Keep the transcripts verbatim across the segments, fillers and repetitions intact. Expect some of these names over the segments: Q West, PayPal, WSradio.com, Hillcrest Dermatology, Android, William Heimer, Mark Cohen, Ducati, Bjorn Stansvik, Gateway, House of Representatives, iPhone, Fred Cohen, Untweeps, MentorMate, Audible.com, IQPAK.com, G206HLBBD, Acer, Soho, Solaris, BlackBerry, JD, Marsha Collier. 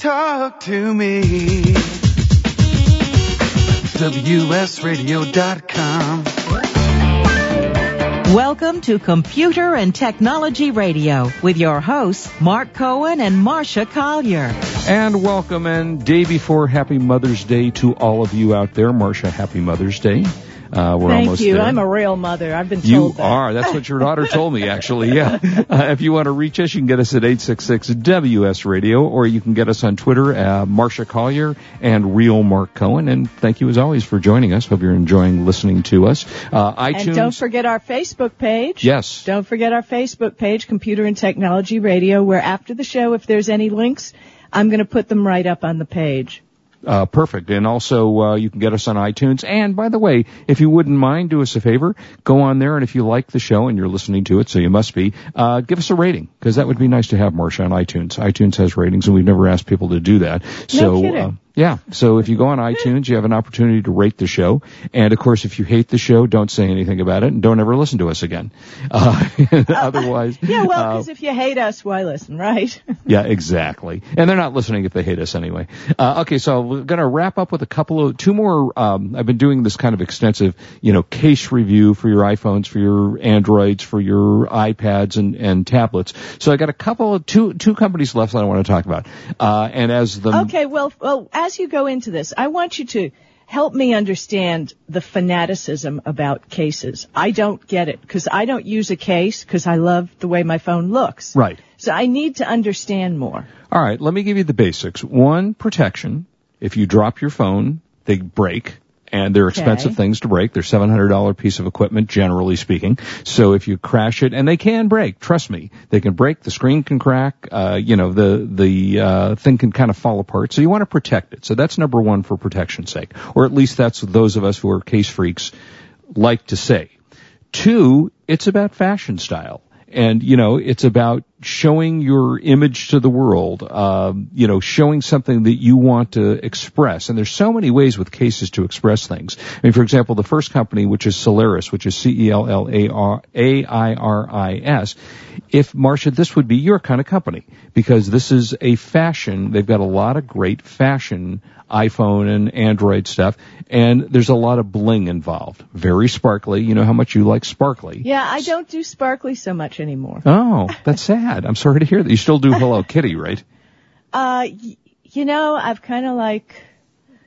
Talk to me. W S radio dot com. Welcome to Computer and Technology Radio with your hosts, Mark Cohen and Marsha Collier. And welcome, and day before, happy Mother's Day to all of you out there. Marsha, happy Mother's Day. Uh, we're Thank almost you. There. I'm a real mother. I've been told you that. Are. That's what your daughter told me, actually. Yeah. Uh, if you want to reach us, you can get us at eight six six W S Radio, or you can get us on Twitter, uh, Marsha Collier and Real Mark Cohen. And thank you, as always, for joining us. Hope you're enjoying listening to us. Uh, iTunes. And don't forget our Facebook page. Yes. Don't forget our Facebook page, Computer and Technology Radio, where after the show, if there's any links, I'm going to put them right up on the page. Uh, perfect. And also, uh, you can get us on iTunes. And by the way, if you wouldn't mind, do us a favor, go on there. And if you like the show and you're listening to it, so you must be, uh, give us a rating, because that would be nice to have, Marsha, on iTunes. iTunes has ratings, and we've never asked people to do that. So, no uh, yeah. So if you go on iTunes, you have an opportunity to rate the show. And of course, if you hate the show, don't say anything about it and don't ever listen to us again. Uh, otherwise. Uh, yeah, well, because uh, if you hate us, why listen, right? Yeah, exactly. And they're not listening if they hate us anyway. Uh, okay, so we're going to wrap up with a couple of, two more, um, I've been doing this kind of extensive, you know, case review for your iPhones, for your Androids, for your iPads and, and tablets. So I got a couple of, two, two companies left that I want to talk about. Uh, and as the... Okay, well, well, as you go into this, I want you to help me understand the fanaticism about cases. I don't get it, because I don't use a case because I love the way my phone looks. Right. So I need to understand more. All right, let me give you the basics. One, protection. If you drop your phone, they break, and they're expensive okay. things to break. They're seven hundred dollars piece of equipment, generally speaking. So if you crash it, and they can break, trust me. They can break, the screen can crack, uh, you know, the the uh thing can kind of fall apart. So you want to protect it. So that's number one for protection's sake, or at least that's what those of us who are case freaks like to say. Two, it's about fashion style. And, you know, it's about showing your image to the world, um, you know, showing something that you want to express. And there's so many ways with cases to express things. I mean, for example, the first company, which is Solaris, which is C E L L A R A I R I S, if, Marsha, this would be your kind of company, because this is a fashion. They've got a lot of great fashion iPhone and Android stuff, and there's a lot of bling involved. Very sparkly. You know how much you like sparkly. Yeah, I don't do sparkly so much anymore. Oh, that's sad. I'm sorry to hear that. You still do Hello Kitty, right? Uh, y- you know, I've kind of like...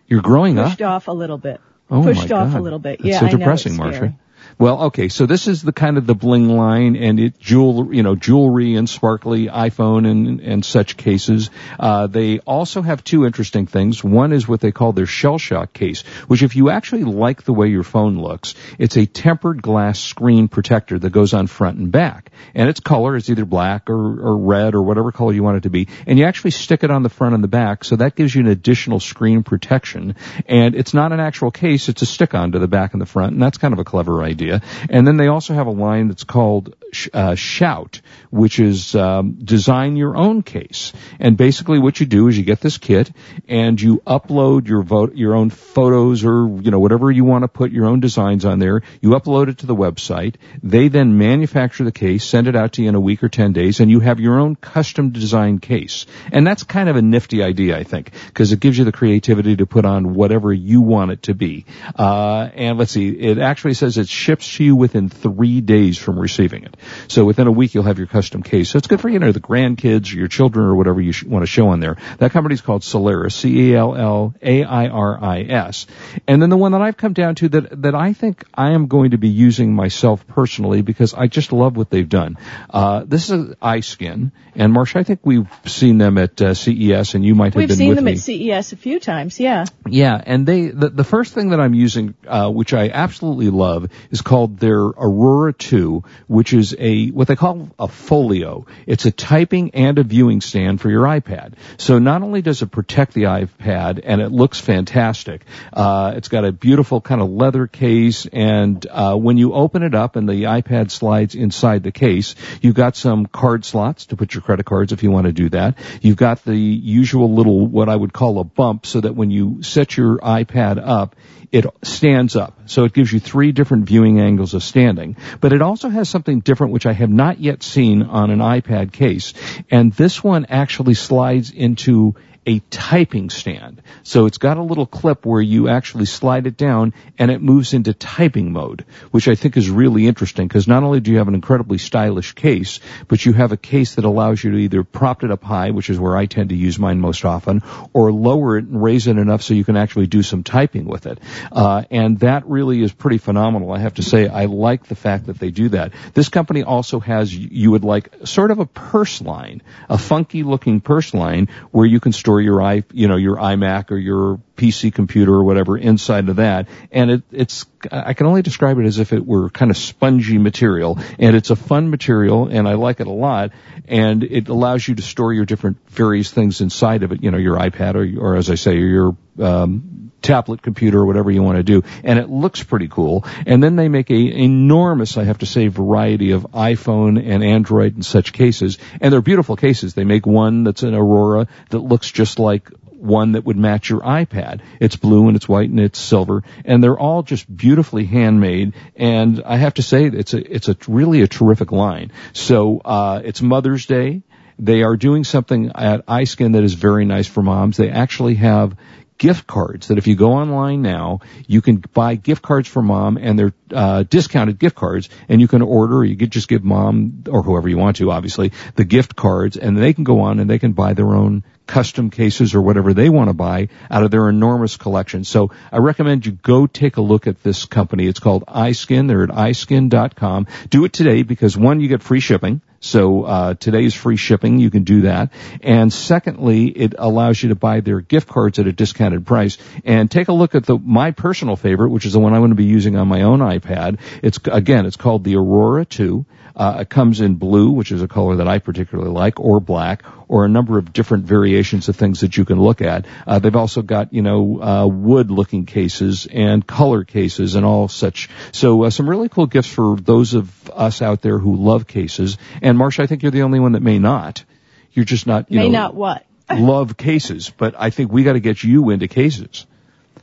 You're growing pushed up? Pushed off a little bit. Oh, pushed my God. Off a little bit. That's yeah, so I depressing, know, it's Marsha. Scary. Well, okay, so this is the kind of the bling line, and it jewel, you know, jewelry and sparkly iPhone and, and such cases. Uh, they also have two interesting things. One is what they call their shell shock case, which if you actually like the way your phone looks, it's a tempered glass screen protector that goes on front and back. And its color is either black or, or red or whatever color you want it to be. And you actually stick it on the front and the back, so that gives you an additional screen protection. And it's not an actual case, it's a stick-on to the back and the front, and that's kind of a clever idea. And then they also have a line that's called uh, Shout, which is um, design your own case. And basically what you do is you get this kit and you upload your vo- your own photos or, you know, whatever you want to put your own designs on there. You upload it to the website. They then manufacture the case, send it out to you in a week or ten days, and you have your own custom designed case. And that's kind of a nifty idea, I think, because it gives you the creativity to put on whatever you want it to be. Uh, and let's see, it actually says it's shipped to you within three days from receiving it. So within a week, you'll have your custom case. So it's good for, you know, the grandkids or your children or whatever you sh- want to show on there. That company's called Solaris, C E L L A I R I S. And then the one that I've come down to that, that I think I am going to be using myself personally, because I just love what they've done. Uh, this is iSkin. And, Marsha, I think we've seen them at uh, C E S, and you might have we've been with me. We've seen them at C E S a few times, yeah. Yeah, and they the, the first thing that I'm using, uh, which I absolutely love, is called their Aurora two, which is a what they call a folio. It's a typing and a viewing stand for your iPad. So not only does it protect the iPad, and it looks fantastic, uh, it's got a beautiful kind of leather case, and uh, when you open it up and the iPad slides inside the case, you've got some card slots to put your credit cards if you want to do that. You've got the usual little, what I would call a bump, so that when you set your iPad up, it stands up. So it gives you three different viewing angles of standing, but it also has something different which I have not yet seen on an iPad case, and this one actually slides into a typing stand. So it's got a little clip where you actually slide it down and it moves into typing mode, which I think is really interesting because not only do you have an incredibly stylish case, but you have a case that allows you to either prop it up high, which is where I tend to use mine most often, or lower it and raise it enough so you can actually do some typing with it. Uh, and that really is pretty phenomenal. I have to say, I like the fact that they do that. This company also has, you would like, sort of a purse line, a funky looking purse line where you can store your i, you know, your iMac or your P C computer or whatever inside of that. And it, it's, I can only describe it as if it were kind of spongy material. And it's a fun material and I like it a lot. And it allows you to store your different various things inside of it, you know, your iPad or, or as I say, your, um, tablet computer or whatever you want to do. And it looks pretty cool. And then they make a enormous, I have to say, variety of iPhone and Android and such cases. And they're beautiful cases. They make one that's an Aurora that looks just like one that would match your iPad. It's blue and it's white and it's silver, and they're all just beautifully handmade. And I have to say, it's a it's a really a terrific line. So uh it's Mother's Day. They are doing something at iSkin that is very nice for moms. They actually have gift cards that if you go online now, you can buy gift cards for mom, and they're uh discounted gift cards, and you can order, you could just give mom or whoever you want to, obviously, the gift cards, and they can go on and they can buy their own custom cases or whatever they want to buy out of their enormous collection. So I recommend you go take a look at this company. It's called iSkin. They're at i skin dot com. Do it today because, one, you get free shipping. So uh today's free shipping. You can do that. And secondly, it allows you to buy their gift cards at a discounted price. And take a look at the my personal favorite, which is the one I'm going to be using on my own iPad. It's, again, it's called the Aurora two. Uh, it comes in blue, which is a color that I particularly like, or black, or a number of different variations of things that you can look at. Uh, they've also got, you know, uh, wood-looking cases and color cases and all such. So uh, some really cool gifts for those of us out there who love cases. And, Marsha, I think you're the only one that may not. You're just not, you may know. May not what? Love cases, but I think we got to get you into cases.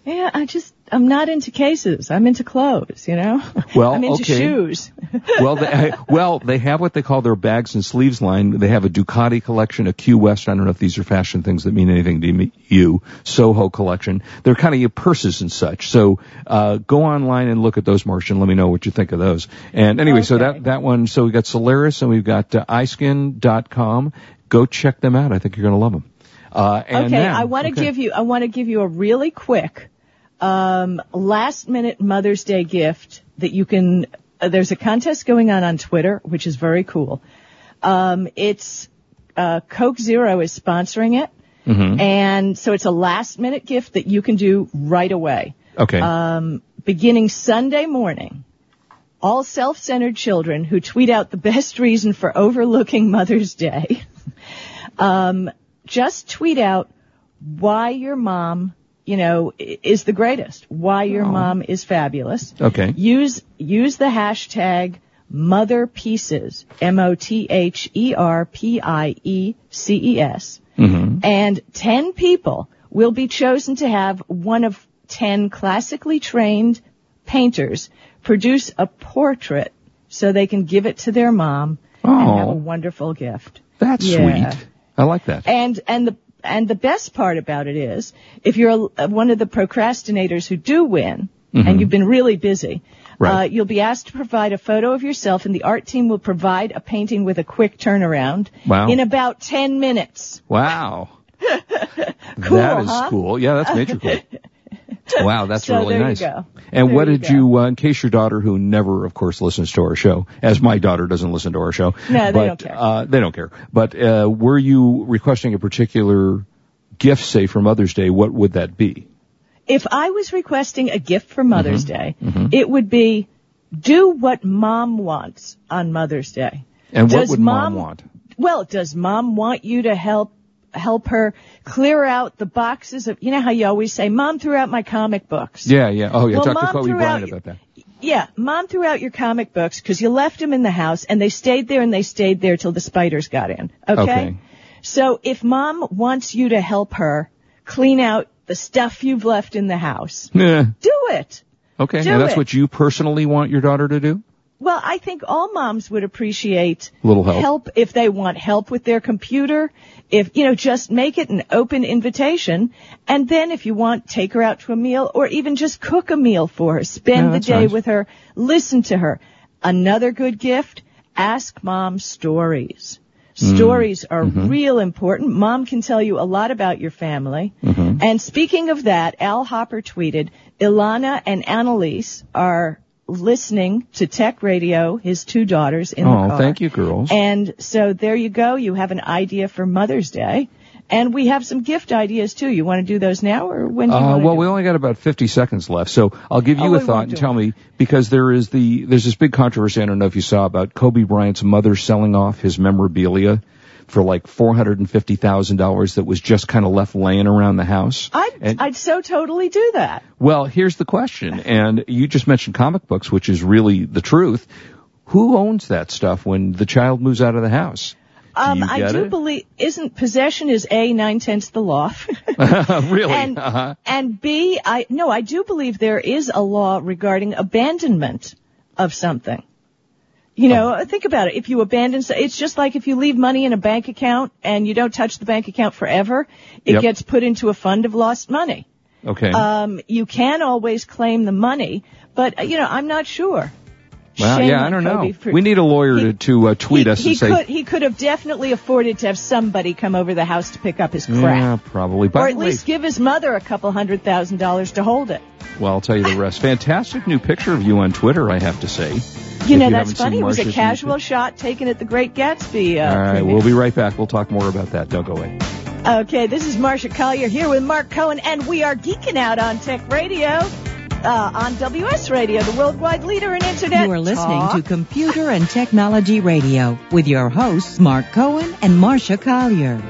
Yeah, I just... I'm not into cases. I'm into clothes, you know? Well, I'm into okay. shoes. well, they, well, they have what they call their bags and sleeves line. They have a Ducati collection, a Q West. I don't know if these are fashion things that mean anything to you. Soho collection. They're kind of your purses and such. So, uh, go online and look at those, Marsha, and let me know what you think of those. And anyway, okay. so that, that one, so we've got Solaris and we've got uh, i skin dot com. Go check them out. I think you're going to love them. Uh, and okay. Now, I want to okay. give you, I want to give you a really quick Um, last minute Mother's Day gift that you can, uh, there's a contest going on on Twitter, which is very cool. Um, it's, uh, Coke Zero is sponsoring it. Mm-hmm. And so it's a last minute gift that you can do right away. Okay. Um, beginning Sunday morning, all self-centered children who tweet out the best reason for overlooking Mother's Day, um, just tweet out why your mom you know, is the greatest. Why your Aww. Mom is fabulous. Okay. Use, use the hashtag MotherPieces, M O T H E R P I E C E S, mm-hmm. and ten people will be chosen to have one of ten classically trained painters produce a portrait so they can give it to their mom Aww. And have a wonderful gift. That's yeah. sweet. I like that. And, and the, And the best part about it is, if you're a, one of the procrastinators who do win, mm-hmm. and you've been really busy, right. uh, you'll be asked to provide a photo of yourself, and the art team will provide a painting with a quick turnaround wow. in about ten minutes. Wow. cool, That is huh? cool. Yeah, that's major cool. Wow, that's so really there nice. You go. And there what you did go. you, uh, in case your daughter, who never, of course, listens to our show, as my daughter doesn't listen to our show, no, but, they don't care. Uh, they don't care. But uh, were you requesting a particular gift, say, for Mother's Day? What would that be? If I was requesting a gift for Mother's mm-hmm. Day, mm-hmm. it would be do what mom wants on Mother's Day. And does what would mom, mom want? Well, does mom want you to help? help her clear out the boxes of, you know how you always say, Mom threw out my comic books. Yeah, yeah. Oh, yeah. Well, Doctor Kobe Bryant about that. Yeah, Mom threw out your comic books because you left them in the house and they stayed there and they stayed there till the spiders got in. Okay? okay? So if Mom wants you to help her clean out the stuff you've left in the house, yeah. do it. Okay. Do now that's it. What you personally want your daughter to do? Well, I think all moms would appreciate little help. help if they want help with their computer. If, you know, just make it an open invitation. And then if you want, take her out to a meal or even just cook a meal for her. Spend yeah, the day nice. with her. Listen to her. Another good gift, ask mom stories. Mm. Stories are mm-hmm. real important. Mom can tell you a lot about your family. Mm-hmm. And speaking of that, Al Hopper tweeted, Ilana and Annalise are listening to Tech Radio, his two daughters, in oh, the car. Oh, thank you, girls. And so there you go. You have an idea for Mother's Day. And we have some gift ideas, too. You want to do those now, or when do you uh, want to Well, we it? only got about fifty seconds left, so I'll give you oh, a thought and tell it. me, because there is the there's this big controversy, I don't know if you saw, about Kobe Bryant's mother selling off his memorabilia for like four hundred fifty thousand dollars that was just kind of left laying around the house. I'd, and, I'd so totally do that. Well, here's the question, and you just mentioned comic books, which is really the truth. Who owns that stuff when the child moves out of the house? Um, I do it? believe, isn't possession is A, nine-tenths the law? Really? And, uh-huh. and B, I, no, I do believe there is a law regarding abandonment of something. You know, uh-huh. think about it. If you abandon, it's just like if you leave money in a bank account and you don't touch the bank account forever, it yep. gets put into a fund of lost money. Okay. Um, you can always claim the money, but, you know, I'm not sure. Well, Shame yeah, I don't Kobe know. For, we need a lawyer he, to, to uh, tweet he, us and he say... Could, he could have definitely afforded to have somebody come over the house to pick up his crap. Yeah, probably. By or at way, least give his mother a couple hundred thousand dollars to hold it. Well, I'll tell you the rest. Fantastic new picture of you on Twitter, I have to say. You know, you that's funny. It was a casual music. shot taken at the Great Gatsby. Uh, All right, premiere. We'll be right back. We'll talk more about that. Don't go away. Okay, this is Marsha Collier here with Mark Cohen, and we are geeking out on Tech Radio. Uh, on W S Radio, the worldwide leader in internet. You are listening talk. to Computer and Technology Radio with your hosts, Mark Cohen and Marsha Collier.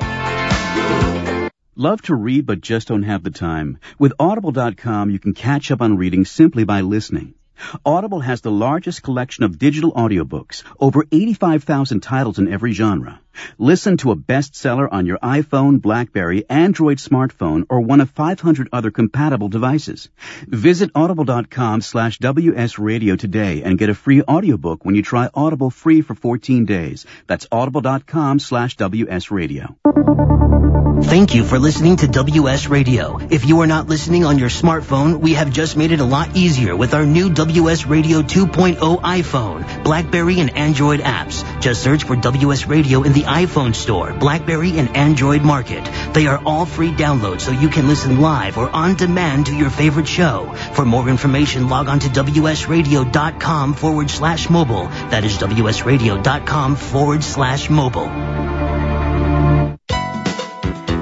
Love to read but just don't have the time? With Audible dot com, you can catch up on reading simply by listening. Audible has the largest collection of digital audiobooks, over eighty-five thousand titles in every genre. Listen to a bestseller on your iPhone, BlackBerry, Android smartphone, or one of five hundred other compatible devices. Visit audible dot com slash W S radio today and get a free audiobook when you try Audible free for fourteen days. That's audible dot com slash W S radio. Thank you for listening to W S Radio. If you are not listening on your smartphone, we have just made it a lot easier with our new W S Radio two point oh iPhone, BlackBerry, and Android apps. Just search for W S Radio in the iPhone Store, BlackBerry, and Android Market. They are all free downloads, so you can listen live or on demand to your favorite show. For more information, log on to W S radio dot com forward slash mobile. That is W S radio dot com forward slash mobile.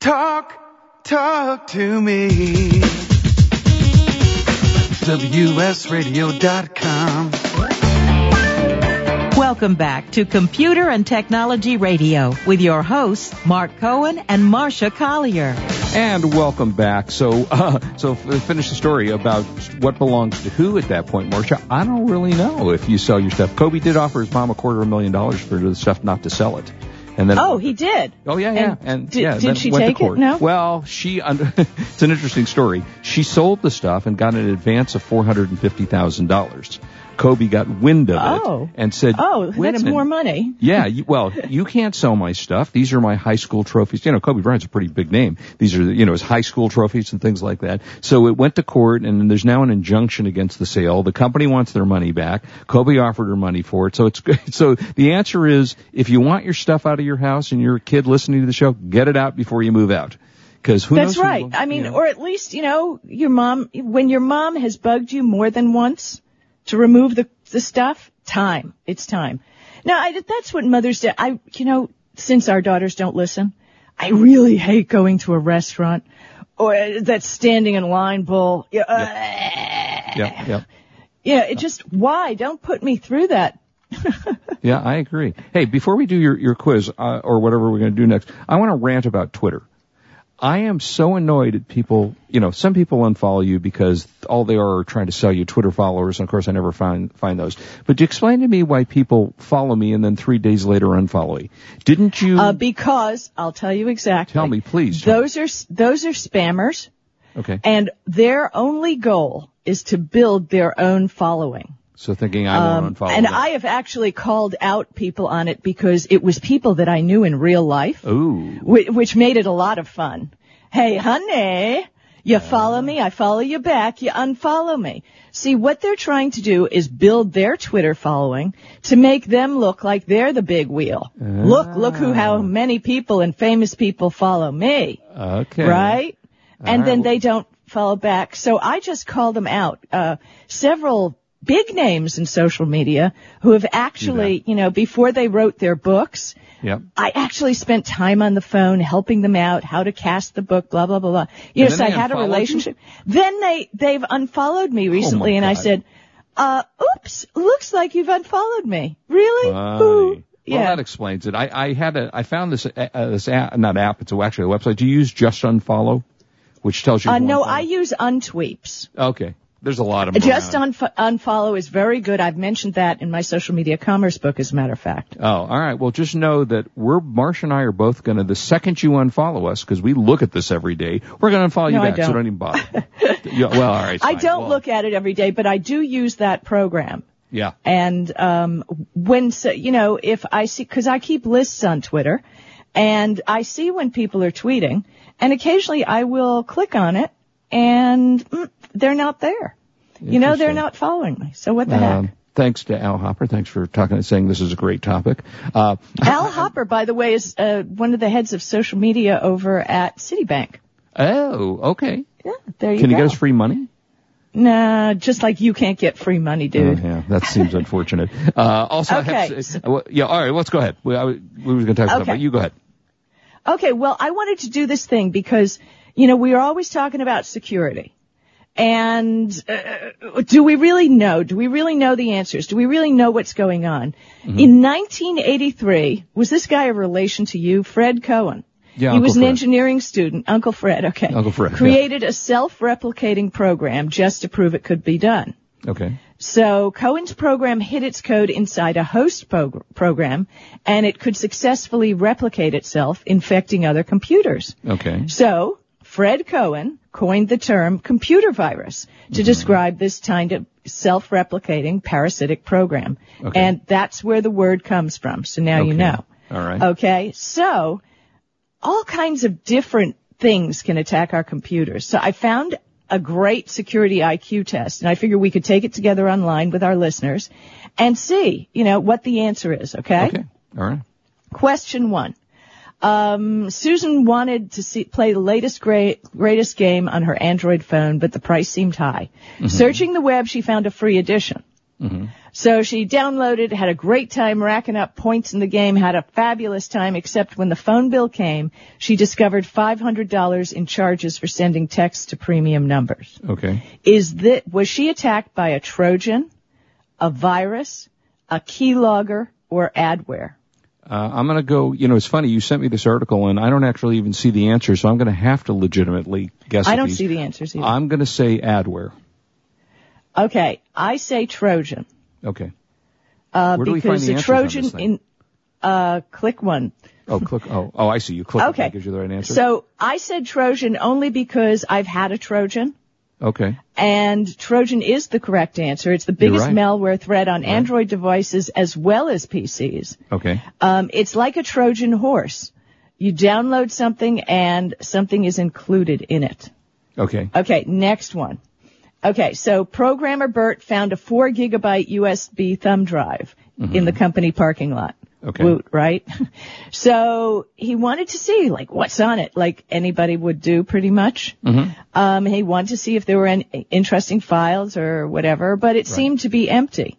Talk, talk to me. W S radio dot com. Welcome back to Computer and Technology Radio with your hosts, Mark Cohen and Marsha Collier. And welcome back. So, uh, so finish the story about what belongs to who at that point, Marsha. I don't really know if you sell your stuff. Kobe did offer his mom a quarter of a million dollars for the stuff not to sell it. And then, oh, he did. Oh, yeah, yeah. And, and did, yeah, did then she went take to court. It? No. Well, she. It's an interesting story. She sold the stuff and got an advance of four hundred and fifty thousand dollars. Kobe got wind of oh. it and said, "Oh, that's more money." Yeah. You, well, you can't sell my stuff. These are my high school trophies. You know, Kobe Bryant's a pretty big name. These are, you know, his high school trophies and things like that. So it went to court, and there's now an injunction against the sale. The company wants their money back. Kobe offered her money for it. So it's so the answer is, if you want your stuff out of your house and you're a kid listening to the show, get it out before you move out. Because who knows? That's right. Who will, I mean, you know. Or at least, you know, your mom. When your mom has bugged you more than once to remove the the stuff, time. It's time. Now, I, that's what mothers do. I, you know, since our daughters don't listen, I really hate going to a restaurant or uh, that standing in line bull. Yeah, uh, yep. Yep. Yep. Yeah, it just, why? Don't put me through that. Yeah, I agree. Hey, before we do your, your quiz uh, or whatever we're going to do next, I want to rant about Twitter. I am so annoyed at people, you know, some people unfollow you because all they are are trying to sell you Twitter followers, and of course I never find find those. But you explain to me why people follow me and then three days later unfollow me. Didn't you? Uh, because, I'll tell you exactly. Tell me, please. Tell those me. are those are spammers. Okay. And their only goal is to build their own following. So thinking I won't um, unfollow. And them. I have actually called out people on it because it was people that I knew in real life. Ooh. Which, which made it a lot of fun. Hey, honey, you uh. follow me, I follow you back, you unfollow me. See, what they're trying to do is build their Twitter following to make them look like they're the big wheel. Uh. Look, look who, how many people and famous people follow me. Okay. Right? All and right. Then they don't follow back. So I just call them out. Uh, several big names in social media who have actually, you know, before they wrote their books, yep. I actually spent time on the phone helping them out, how to cast the book, blah, blah, blah, blah. You know, so I had a relationship. You? Then they, they've unfollowed me recently, oh and God. I said, uh, oops, looks like you've unfollowed me. Really? Who? Well, yeah. That explains it. I, I had a, I found this, uh, this app, not app, it's actually a website. Do you use Just Unfollow, which tells you? Uh, no, unfollow? I use Untweeps. Okay. There's a lot of them Just around. Unfollow is very good. I've mentioned that in my social media commerce book, as a matter of fact. Oh, all right. Well, just know that we're, Marsha and I are both going to, the second you unfollow us, because we look at this every day, we're going to unfollow no, you back. I don't. So don't even bother. Yeah, well, all right. I fine. don't well, look at it every day, but I do use that program. Yeah. And um when, so, you know, if I see, because I keep lists on Twitter, and I see when people are tweeting, and occasionally I will click on it, and mm, they're not there. You know, they're not following me. So what the um, heck? Thanks to Al Hopper. Thanks for talking and saying this is a great topic. Uh, Al Hopper, by the way, is uh, one of the heads of social media over at Citibank. Oh, okay. Yeah, there you Can go. Can you get us free money? Nah, just like you can't get free money, dude. Oh, yeah, that seems unfortunate. uh, also, okay. I have to, yeah, all right, let's go ahead. We, I, we were going to talk about okay. that, you go ahead. Okay, well, I wanted to do this thing because, you know, we are always talking about security. And uh, do we really know? Do we really know the answers? Do we really know what's going on? Mm-hmm. In nineteen eighty-three, was this guy a relation to you, Fred Cohen? Yeah, he Uncle was an Fred. engineering student. Uncle Fred, okay. Uncle Fred. Created yeah. a self-replicating program just to prove it could be done. Okay. So Cohen's program hid its code inside a host pro- program, and it could successfully replicate itself, infecting other computers. Okay. So Fred Cohen coined the term computer virus to mm-hmm. describe this kind of self-replicating parasitic program. Okay. And that's where the word comes from. So now okay. you know. All right. Okay. So all kinds of different things can attack our computers. So I found a great security I Q test, and I figure we could take it together online with our listeners and see, you know, what the answer is. Okay. Okay. All right. Question one. Um, Susan wanted to see, play the latest great, greatest game on her Android phone, but the price seemed high. Mm-hmm. Searching the web, she found a free edition. Mm-hmm. So she downloaded, had a great time racking up points in the game, had a fabulous time, except when the phone bill came, she discovered five hundred dollars in charges for sending texts to premium numbers. Okay. Is that, was she attacked by a Trojan, a virus, a keylogger, or adware? Uh, I'm going to go, you know, it's funny, you sent me this article, and I don't actually even see the answer, so I'm going to have to legitimately guess. I don't see the answers either. I'm going to say adware. Okay, I say Trojan. Okay. Uh, Where do we find the answers on this thing? Because a Trojan in, uh, click one. Oh, click, oh, oh, I see. You click, okay. That gives you the right answer. So I said Trojan only because I've had a Trojan. Okay. And Trojan is the correct answer. It's the biggest right. malware threat on right. Android devices as well as P Cs. Okay. Um, it's like a Trojan horse. You download something and something is included in it. Okay. Okay, next one. Okay, so programmer Bert found a four gigabyte U S B thumb drive mm-hmm. in the company parking lot. Okay. Woot, right? So he wanted to see, like, what's on it, like anybody would do pretty much. Mm-hmm. Um, he wanted to see if there were any interesting files or whatever, but it right. seemed to be empty.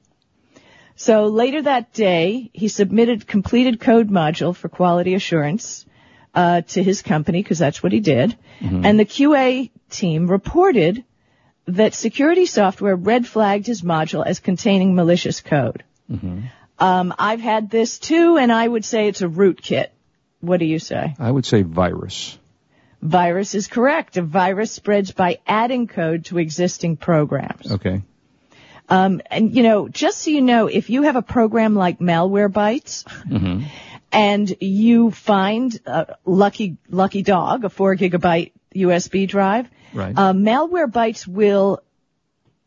So later that day, he submitted completed code module for quality assurance uh to his company, because that's what he did. Mm-hmm. And the Q A team reported that security software red flagged his module as containing malicious code. Mm-hmm. Um, I've had this too, and I would say it's a rootkit. What do you say? I would say virus. Virus is correct. A virus spreads by adding code to existing programs. Okay. Um, and you know, just so you know, if you have a program like Malwarebytes, mm-hmm. and you find a lucky, lucky dog, a four gigabyte U S B drive, right. uh, Malwarebytes will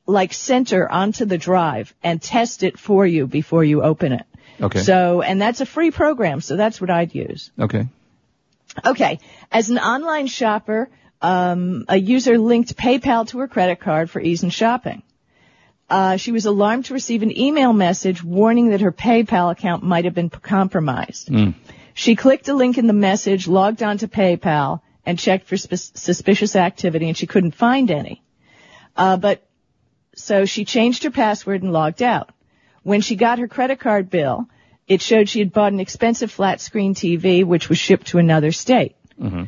like center onto the drive and test it for you before you open it. Okay. So, and that's a free program, so that's what I'd use. Okay. Okay. As an online shopper, um, a user linked PayPal to her credit card for ease in shopping. Uh, she was alarmed to receive an email message warning that her PayPal account might have been compromised. Mm. She clicked a link in the message, logged onto PayPal, and checked for sp- suspicious activity, and she couldn't find any. Uh, but So she changed her password and logged out. When she got her credit card bill, it showed she had bought an expensive flat-screen T V, which was shipped to another state. Mm-hmm.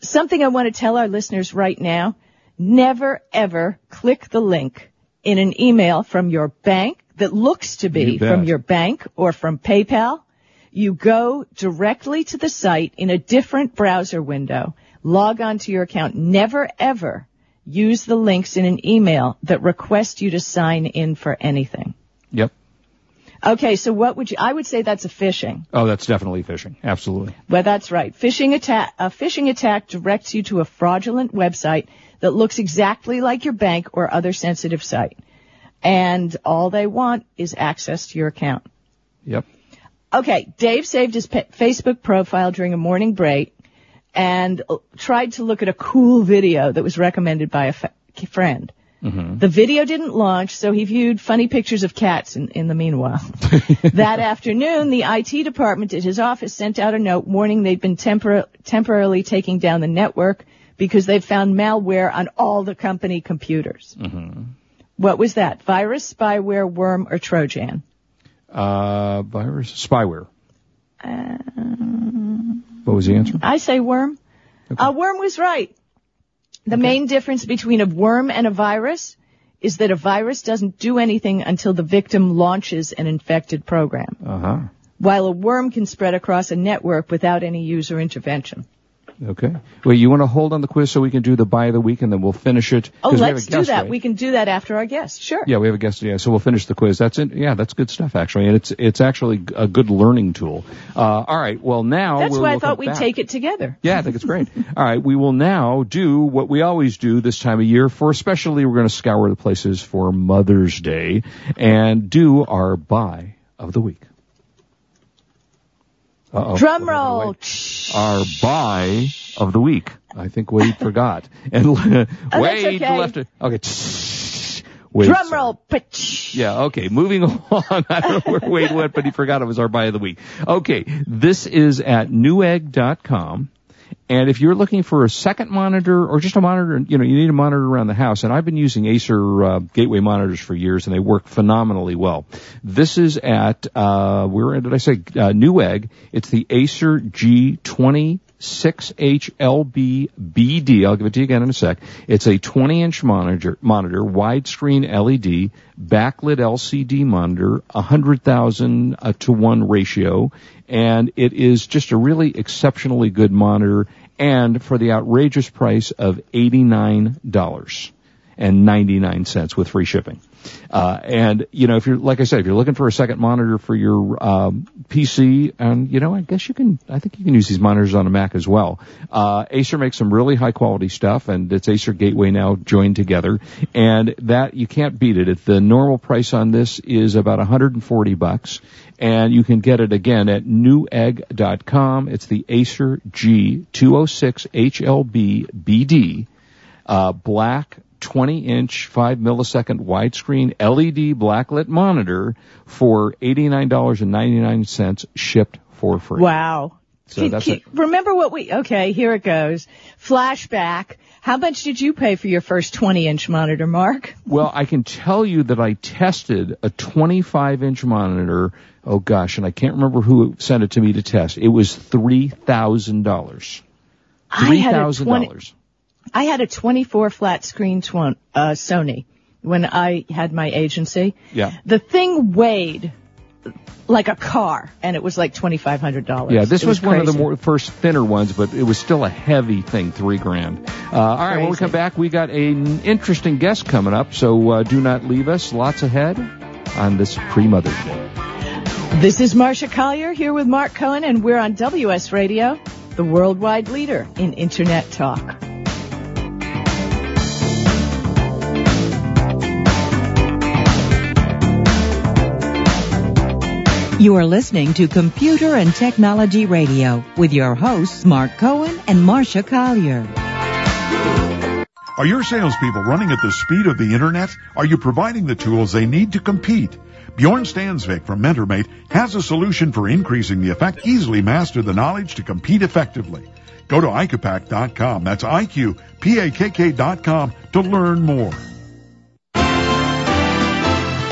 Something I want to tell our listeners right now, never, ever click the link in an email from your bank that looks to be you from your bank or from PayPal. You go directly to the site in a different browser window, log on to your account, never, ever. Use the links in an email that request you to sign in for anything. Yep. Okay, so what would you... I would say that's a phishing. Oh, that's definitely phishing. Absolutely. Well, that's right. Phishing attack, a phishing attack directs you to a fraudulent website that looks exactly like your bank or other sensitive site. And all they want is access to your account. Yep. Okay, Dave saved his pe- Facebook profile during a morning break and tried to look at a cool video that was recommended by a fa- friend. Mm-hmm. The video didn't launch, so he viewed funny pictures of cats in, in the meanwhile. That afternoon, the I T department at his office sent out a note warning they'd been tempor- temporarily taking down the network because they'd found malware on all the company computers. Mm-hmm. What was that? Virus, spyware, worm, or Trojan? Uh, virus, spyware. Um... What was the answer? I say worm. Okay. A worm was right. The okay. main difference between a worm and a virus is that a virus doesn't do anything until the victim launches an infected program, uh-huh. while a worm can spread across a network without any user intervention. Okay. Well, you want to hold on the quiz so we can do the buy of the week, and then we'll finish it. Oh, let's we have a guest, do that. Right? We can do that after our guest. Sure. Yeah, we have a guest. Yeah, so we'll finish the quiz. That's it. Yeah, that's good stuff, actually. And it's it's actually a good learning tool. Uh, all right. Well, now that's we'll, why I we'll thought we'd back. Take it together. Yeah, I think it's great. All right. We will now do what we always do this time of year. For especially, we're going to scour the places for Mother's Day and do our buy of the week. Uh-oh. Drum roll. Our buy of the week. I think Wade forgot. And uh, oh, Wade okay. left it. Okay. Wade, drum sorry. roll. Yeah, okay. Moving along. I don't know where Wade went, but he forgot it was our buy of the week. Okay. This is at Newegg dot com. And if you're looking for a second monitor or just a monitor, you know, you need a monitor around the house. And I've been using Acer uh, Gateway monitors for years, and they work phenomenally well. This is at, uh, where did I say, uh, Newegg. It's the Acer G two oh six H L B B D. I'll give it to you again in a sec. It's a twenty-inch monitor, monitor, widescreen L E D, backlit L C D monitor, one hundred thousand to one ratio, and it is just a really exceptionally good monitor, and for the outrageous price of eighty-nine dollars and ninety-nine cents with free shipping. Uh, and, you know, if you're, like I said, if you're looking for a second monitor for your, um P C, and, you know, I guess you can, I think you can use these monitors on a Mac as well. Uh, Acer makes some really high quality stuff, and it's Acer Gateway now joined together. And that, you can't beat it. The normal price on this is about one hundred forty bucks, and you can get it again at Newegg dot com. It's the Acer G two oh six H L B B D, uh, black, twenty-inch, five millisecond widescreen L E D blacklit monitor for eighty-nine dollars and ninety-nine cents shipped for free. Wow. So can, that's can, remember what we, okay, here it goes. Flashback. How much did you pay for your first twenty-inch monitor, Mark? Well, I can tell you that I tested a twenty-five-inch monitor. Oh, gosh, and I can't remember who sent it to me to test. It was three thousand dollars. three thousand dollars. I had a twenty-four flat screen tw- uh, Sony when I had my agency. Yeah. The thing weighed like a car, and it was like twenty-five hundred dollars. Yeah, this was, was one of the more first thinner ones, but it was still a heavy thing, three grand. Uh, all right, crazy. When we come back, we got an interesting guest coming up, so uh, do not leave us. Lots ahead on this pre-Mother's Day. This is Marsha Collier here with Mark Cohen, and we're on W S Radio, the worldwide leader in Internet talk. You are listening to Computer and Technology Radio with your hosts, Mark Cohen and Marsha Collier. Are your salespeople running at the speed of the Internet? Are you providing the tools they need to compete? Bjorn Stansvik from MentorMate has a solution for increasing the effect. Easily master the knowledge to compete effectively. Go to I Q P A K dot com. That's I Q P A K K dot com to learn more.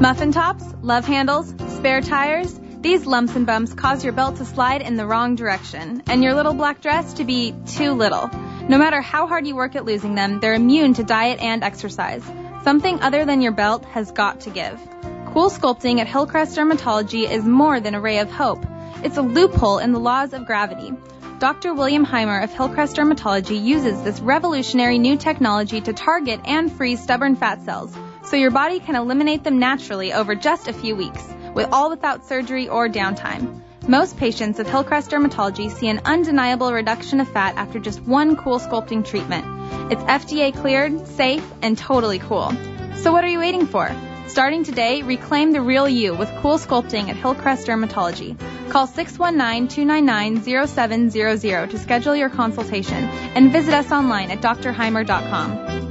Muffin tops, love handles, spare tires, these lumps and bumps cause your belt to slide in the wrong direction and your little black dress to be too little. No matter how hard you work at losing them, they're immune to diet and exercise. Something other than your belt has got to give. CoolSculpting at Hillcrest Dermatology is more than a ray of hope. It's a loophole in the laws of gravity. Doctor William Heimer of Hillcrest Dermatology uses this revolutionary new technology to target and freeze stubborn fat cells, so your body can eliminate them naturally over just a few weeks, with all without surgery or downtime. Most patients with Hillcrest Dermatology see an undeniable reduction of fat after just one cool sculpting treatment. It's F D A cleared, safe, and totally cool. So what are you waiting for? Starting today, reclaim the real you with cool sculpting at Hillcrest Dermatology. Call six one nine, two nine nine, zero seven zero zero to schedule your consultation, and visit us online at D R Heimer dot com.